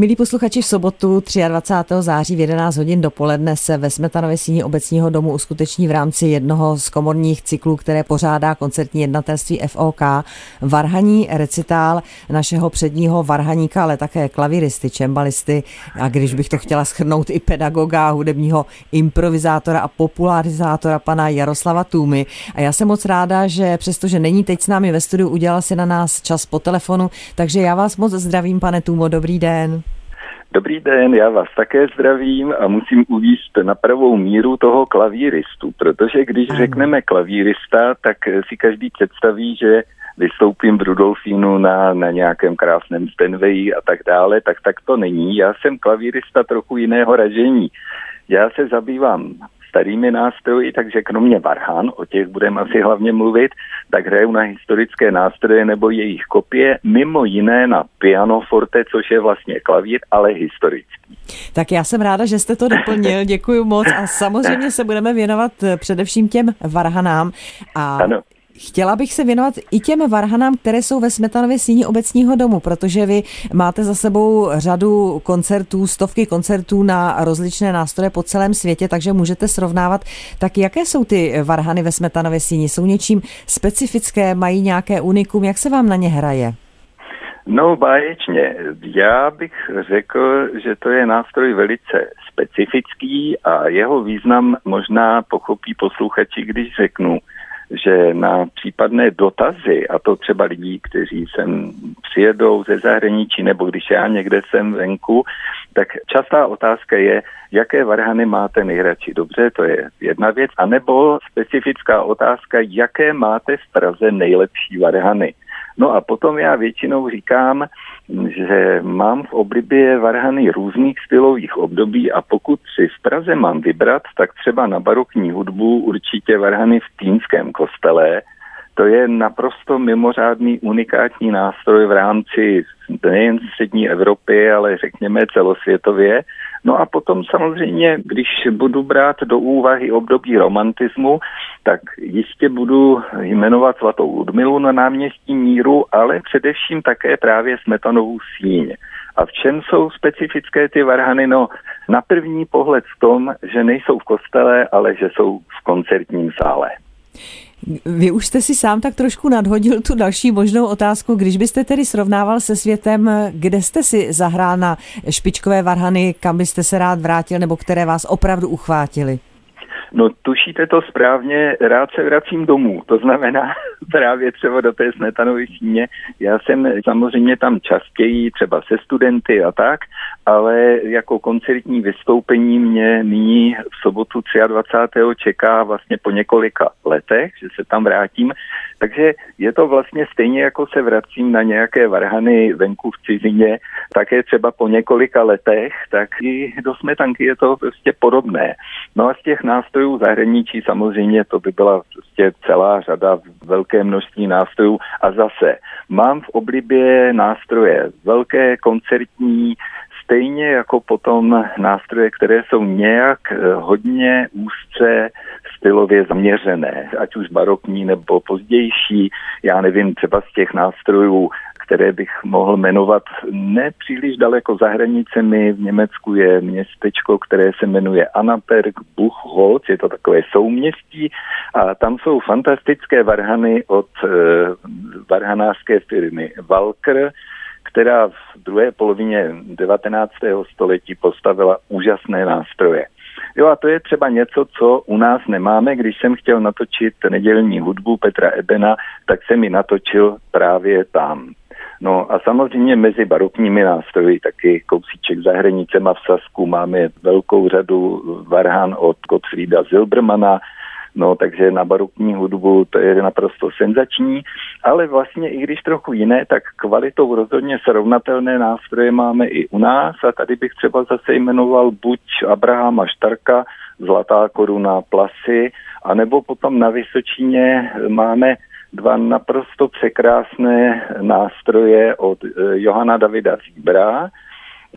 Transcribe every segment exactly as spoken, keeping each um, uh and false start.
Milí posluchači, v sobotu dvacátého třetího září v jedenáct hodin dopoledne se ve Smetanově síni Obecního domu uskuteční v rámci jednoho z komorních cyklů, které pořádá koncertní jednatelství F O K, varhaní recitál našeho předního varhaníka, ale také klaviristy, čembalisty a když bych to chtěla shrnout i pedagoga, hudebního improvizátora a popularizátora pana Jaroslava Tůmy. A já jsem moc ráda, že přestože není teď s námi ve studiu, udělal si na nás čas po telefonu, takže já vás moc zdravím, pane Tůmo, dobrý den. Dobrý den, já vás také zdravím a musím uvést na pravou míru toho klavíristu, protože když ano. řekneme klavírista, tak si každý představí, že vystoupím v Rudolfínu na, na nějakém krásném Steinwayi a tak dále, tak, tak to není. Já jsem klavírista trochu jiného ražení. Já se zabývám starými nástroji, takže kromě varhan, o těch budeme asi hlavně mluvit, tak hraju na historické nástroje nebo jejich kopie, mimo jiné na pianoforte, což je vlastně klavír, ale historický. Tak já jsem ráda, že jste to doplnil, děkuji moc a samozřejmě se budeme věnovat především těm varhanám a ano. Chtěla bych se věnovat i těm varhanám, které jsou ve Smetanově síni Obecního domu, protože vy máte za sebou řadu koncertů, stovky koncertů na rozličné nástroje po celém světě, takže můžete srovnávat. Tak jaké jsou ty varhany ve Smetanově síni? Jsou něčím specifické, mají nějaké unikum? Jak se vám na ně hraje? No báječně. Já bych řekl, že to je nástroj velice specifický a jeho význam možná pochopí posluchači, když řeknu, že na případné dotazy, a to třeba lidí, kteří sem přijedou ze zahraničí, nebo když já někde jsem venku, tak častá otázka je, jaké varhany máte nejradši. Dobře, to je jedna věc. A nebo specifická otázka, jaké máte v Praze nejlepší varhany. No a potom já většinou říkám, že mám v oblibě varhany různých stylových období a pokud si v Praze mám vybrat, tak třeba na barokní hudbu určitě varhany v Týnském kostele. To je naprosto mimořádný unikátní nástroj v rámci nejen střední Evropy, ale řekněme celosvětově. No a potom samozřejmě, když budu brát do úvahy období romantismu, tak jistě budu jmenovat Svatou Ludmilu na náměstí Míru, ale především také právě Smetanovou síň. A v čem jsou specifické ty varhany? No, na první pohled v tom, že nejsou v kostele, ale že jsou v koncertním sále. Vy už jste si sám tak trošku nadhodil tu další možnou otázku, když byste tedy srovnával se světem, kde jste si zahrál na špičkové varhany, kam byste se rád vrátil nebo které vás opravdu uchvátily? No tušíte to správně, rád se vracím domů, to znamená právě třeba do té Smetanovy síně. Já jsem samozřejmě tam častěji třeba se studenty a tak, ale jako koncertní vystoupení mě nyní v sobotu dvacátého třetího čeká vlastně po několika letech, že se tam vrátím. Takže je to vlastně stejně, jako se vracím na nějaké varhany venku v cizině, také třeba po několika letech, tak i do Smetanky je to prostě podobné. No a z těch nástrojů zahraničí samozřejmě to by byla prostě celá řada, velké množství nástrojů a zase mám v oblibě nástroje velké koncertní, stejně jako potom nástroje, které jsou nějak hodně úzce stylově zaměřené, ať už barokní nebo pozdější, já nevím, třeba z těch nástrojů, které bych mohl jmenovat nepříliš daleko za hranicemi. V Německu je městečko, které se jmenuje Annaberg-Buchholz, je to takové souměstí a tam jsou fantastické varhany od e, varhanářské firmy Walcker, která v druhé polovině devatenáctého století postavila úžasné nástroje. Jo a to je třeba něco, co u nás nemáme. Když jsem chtěl natočit nedělní hudbu Petra Ebena, tak jsem ji natočil právě tam. No a samozřejmě mezi barokními nástroji taky kousíček za hranicema v Sasku máme velkou řadu varhan od Gottfrieda Silbermana. No, takže na barokní hudbu to je naprosto senzační, ale vlastně i když trochu jiné, tak kvalitou rozhodně srovnatelné nástroje máme i u nás a tady bych třeba zase jmenoval buď Abrahama Štarka, Zlatá koruna, Plasy, anebo potom na Vysočině máme dva naprosto překrásné nástroje od Johanna Davida Zíbra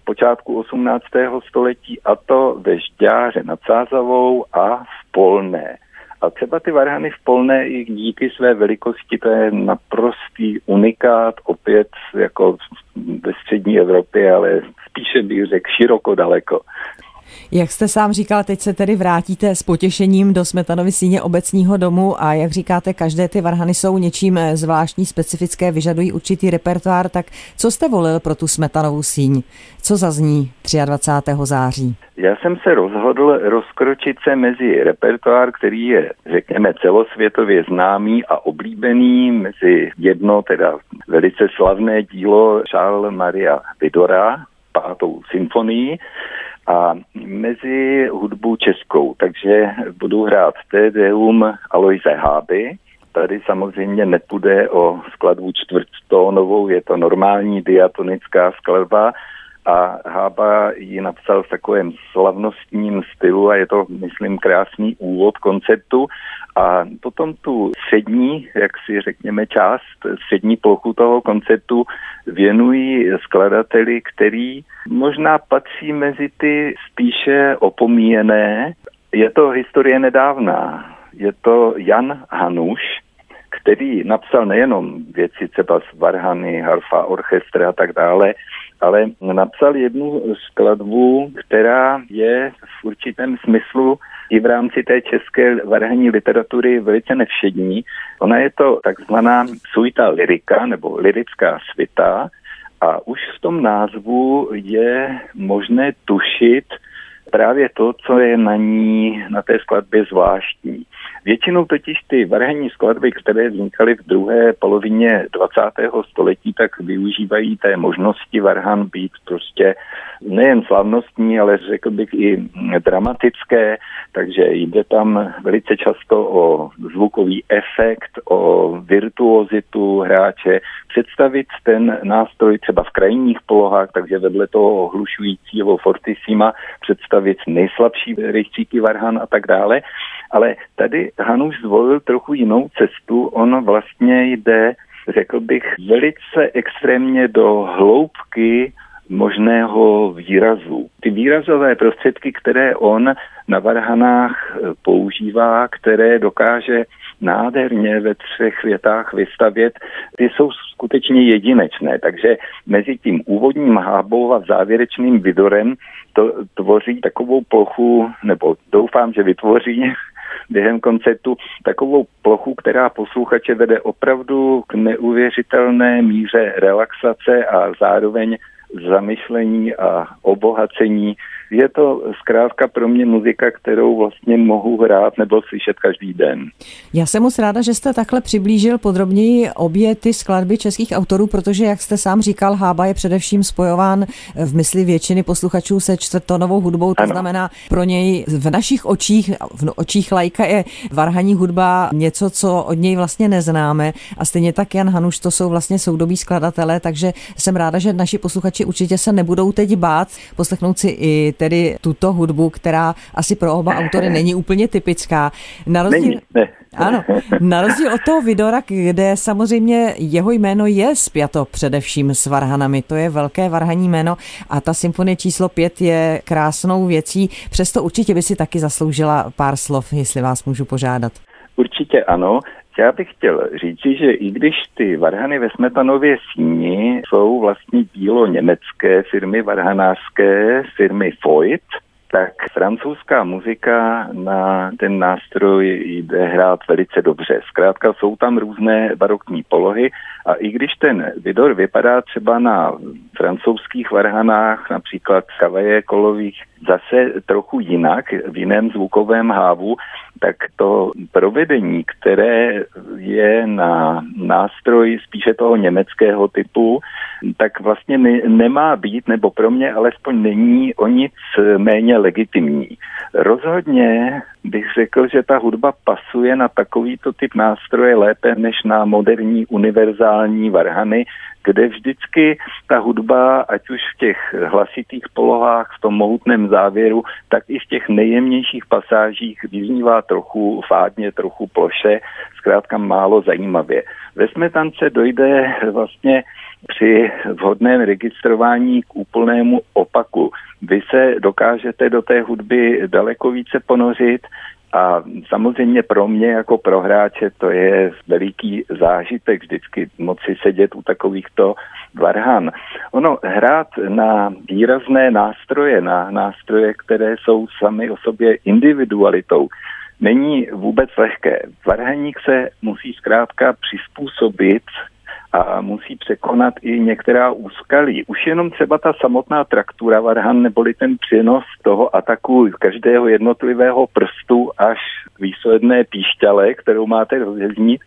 v počátku osmnáctého století a to ve Žďáře nad Sázavou a v Polné. A třeba ty varhany v Polné i díky své velikosti, to je naprostý unikát, opět jako ve střední Evropě, ale spíše bych řekl široko daleko. Jak jste sám říkal, teď se tedy vrátíte s potěšením do Smetanovy síně obecního domu a jak říkáte, každé ty varhany jsou něčím zvláštní, specifické, vyžadují určitý repertoár, tak co jste volil pro tu Smetanovou síň? Co zazní dvacátého třetího září? Já jsem se rozhodl rozkročit se mezi repertoár, který je, řekněme, celosvětově známý a oblíbený, mezi jedno, teda velice slavné dílo Charlese-Marie Widora, pátou symfonii, a mezi hudbu českou, takže budu hrát Tedeum Aloise Háby. Tady samozřejmě nepůjde o skladbu čtvrttónovou, je to normální diatonická skladba a Hába ji napsal v takovém slavnostním stylu a je to, myslím, krásný úvod koncertu. A potom tu střední, jak si řekněme, část, střední plochu toho koncertu věnují skladateli, který možná patří mezi ty spíše opomíjené. Je to historie nedávná. Je to Jan Hanuš, který napsal nejenom věci třeba z varhany, harfa, orchestra a tak dále, ale napsal jednu skladbu, která je v určitém smyslu i v rámci té české varhanní literatury velice nevšední. Ona je to takzvaná suita lyrika nebo lirická svita a už v tom názvu je možné tušit právě to, co je na ní, na té skladbě zvláštní. Většinou totiž ty varhanní skladby, které vznikaly v druhé polovině dvacátého století, tak využívají té možnosti varhan být prostě nejen slavnostní, ale řekl bych i dramatické, takže jde tam velice často o zvukový efekt, o virtuozitu hráče, představit ten nástroj třeba v krajních polohách, takže vedle toho hlušujícího fortissima představit nejslabší rejstříky varhan a tak dále, ale tady Hanuš zvolil trochu jinou cestu, on vlastně jde, řekl bych, velice extrémně do hloubky možného výrazu. Ty výrazové prostředky, které on na varhanách používá, které dokáže nádherně ve třech větách vystavět, ty jsou skutečně jedinečné, takže mezi tím úvodním Hábou a závěrečným Widorem to tvoří takovou plochu, nebo doufám, že vytvoří během koncertu takovou plochu, která posluchače vede opravdu k neuvěřitelné míře relaxace a zároveň zamyšlení a obohacení. Je to zkrátka pro mě muzika, kterou vlastně mohu hrát nebo slyšet každý den. Já jsem moc ráda, že jste takhle přiblížil podrobněji obě ty skladby českých autorů, protože, jak jste sám říkal, Hába je především spojován v mysli většiny posluchačů se čtvrttónovou hudbou, to ano. Znamená pro něj v našich očích, v očích laika je varhanní hudba něco, co od něj vlastně neznáme a stejně tak Jan Hanuš, to jsou vlastně soudobí skladatelé, takže jsem ráda, že naši posluchači určitě se nebudou teď bát poslechnout si i tedy tuto hudbu, která asi pro oba autory není úplně typická. Na rozdíl, ne. Ano, na rozdíl od toho Widora, kde samozřejmě jeho jméno je spjato především s varhanami, to je velké varhaní jméno a ta symfonie číslo pět je krásnou věcí, přesto určitě by si taky zasloužila pár slov, jestli vás můžu požádat. Určitě ano. Já bych chtěl říci, že i když ty varhany ve Smetanově síni jsou vlastně dílo německé firmy varhanářské, firmy Voigt, tak francouzská muzika na ten nástroj jde hrát velice dobře. Zkrátka jsou tam různé barokní polohy a i když ten Widor vypadá třeba na francouzských varhanách, například Cavaillé-Collových, zase trochu jinak, v jiném zvukovém hávu, tak to provedení, které je na nástroj spíše toho německého typu, tak vlastně ne- nemá být, nebo pro mě alespoň není o nic méně legitimní. Rozhodně bych řekl, že ta hudba pasuje na takovýto typ nástroje lépe než na moderní univerzální varhany, kde vždycky ta hudba, ať už v těch hlasitých polohách, v tom mohutném závěru, tak i v těch nejjemnějších pasážích vyznívá trochu fádně, trochu ploše, zkrátka málo zajímavě. Ve Smetance dojde vlastně při vhodném registrování k úplnému opaku. Vy se dokážete do té hudby daleko více ponořit A samozřejmě pro mě jako pro hráče to je veliký zážitek vždycky moci sedět u takovýchto varhan. Ono hrát na výrazné nástroje, na nástroje, které jsou sami o sobě individualitou, není vůbec lehké. Varhaník se musí zkrátka přizpůsobit a musí překonat i některá úskalí. Už jenom třeba ta samotná traktura varhan, neboli ten přenos toho ataku každého jednotlivého prstu až k výsledné píšťale, kterou máte rozeznít,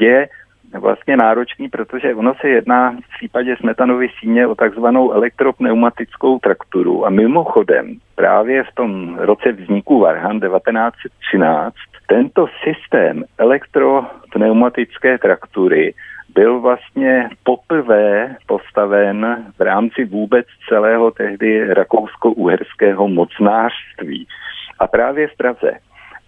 je vlastně náročný, protože ono se jedná v případě Smetanovy síně o takzvanou elektropneumatickou trakturu. A mimochodem, právě v tom roce vzniku varhan devatenáct set třináct, tento systém elektropneumatické traktury byl vlastně poprvé postaven v rámci vůbec celého tehdy rakousko-uherského mocnářství. A právě v Praze.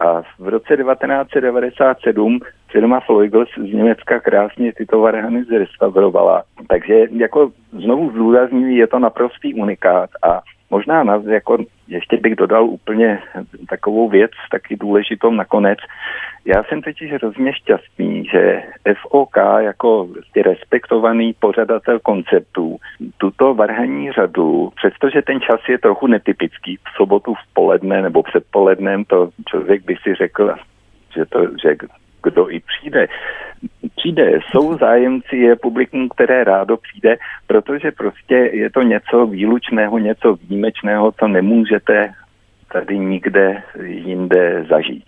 A v roce devatenáct set devadesát sedm firma Floigls z Německa krásně tyto varhany zrestaurovala. Takže jako znovu zdůrazňuji, je to naprostý unikát. A možná nás jako ještě bych dodal úplně takovou věc, taky důležitou nakonec. Já jsem totiž hrozně šťastný, že F O K jako respektovaný pořadatel koncertů tuto varhanní řadu, přestože ten čas je trochu netypický, v sobotu v poledne nebo předpolednem, to člověk by si řekl, že to že kdo i přijde. Přijde, jsou zájemci, je publikum, které rádo přijde, protože prostě je to něco výlučného, něco výjimečného, co nemůžete tady nikde jinde zažít.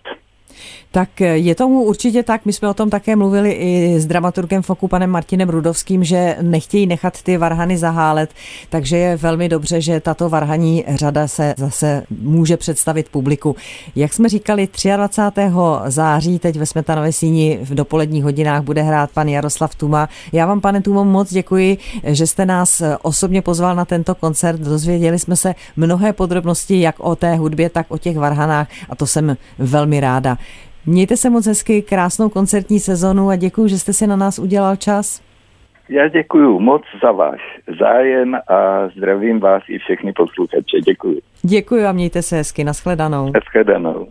Tak je tomu určitě tak, my jsme o tom také mluvili i s dramaturgem F O K u panem Martinem Rudovským, že nechtějí nechat ty varhany zahálet, takže je velmi dobře, že tato varhaní řada se zase může představit publiku. Jak jsme říkali, dvacátého třetího září teď ve Smetanově síni v dopoledních hodinách bude hrát pan Jaroslav Tůma. Já vám, pane Tůmo, moc děkuji, že jste nás osobně pozval na tento koncert. Dozvěděli jsme se mnohé podrobnosti jak o té hudbě, tak o těch varhanách a to jsem velmi ráda. Mějte se moc hezky, krásnou koncertní sezonu a děkuji, že jste si na nás udělal čas. Já děkuji moc za váš zájem a zdravím vás i všechny posluchače. Děkuji. Děkuji a mějte se hezky. Nashledanou. Nashledanou.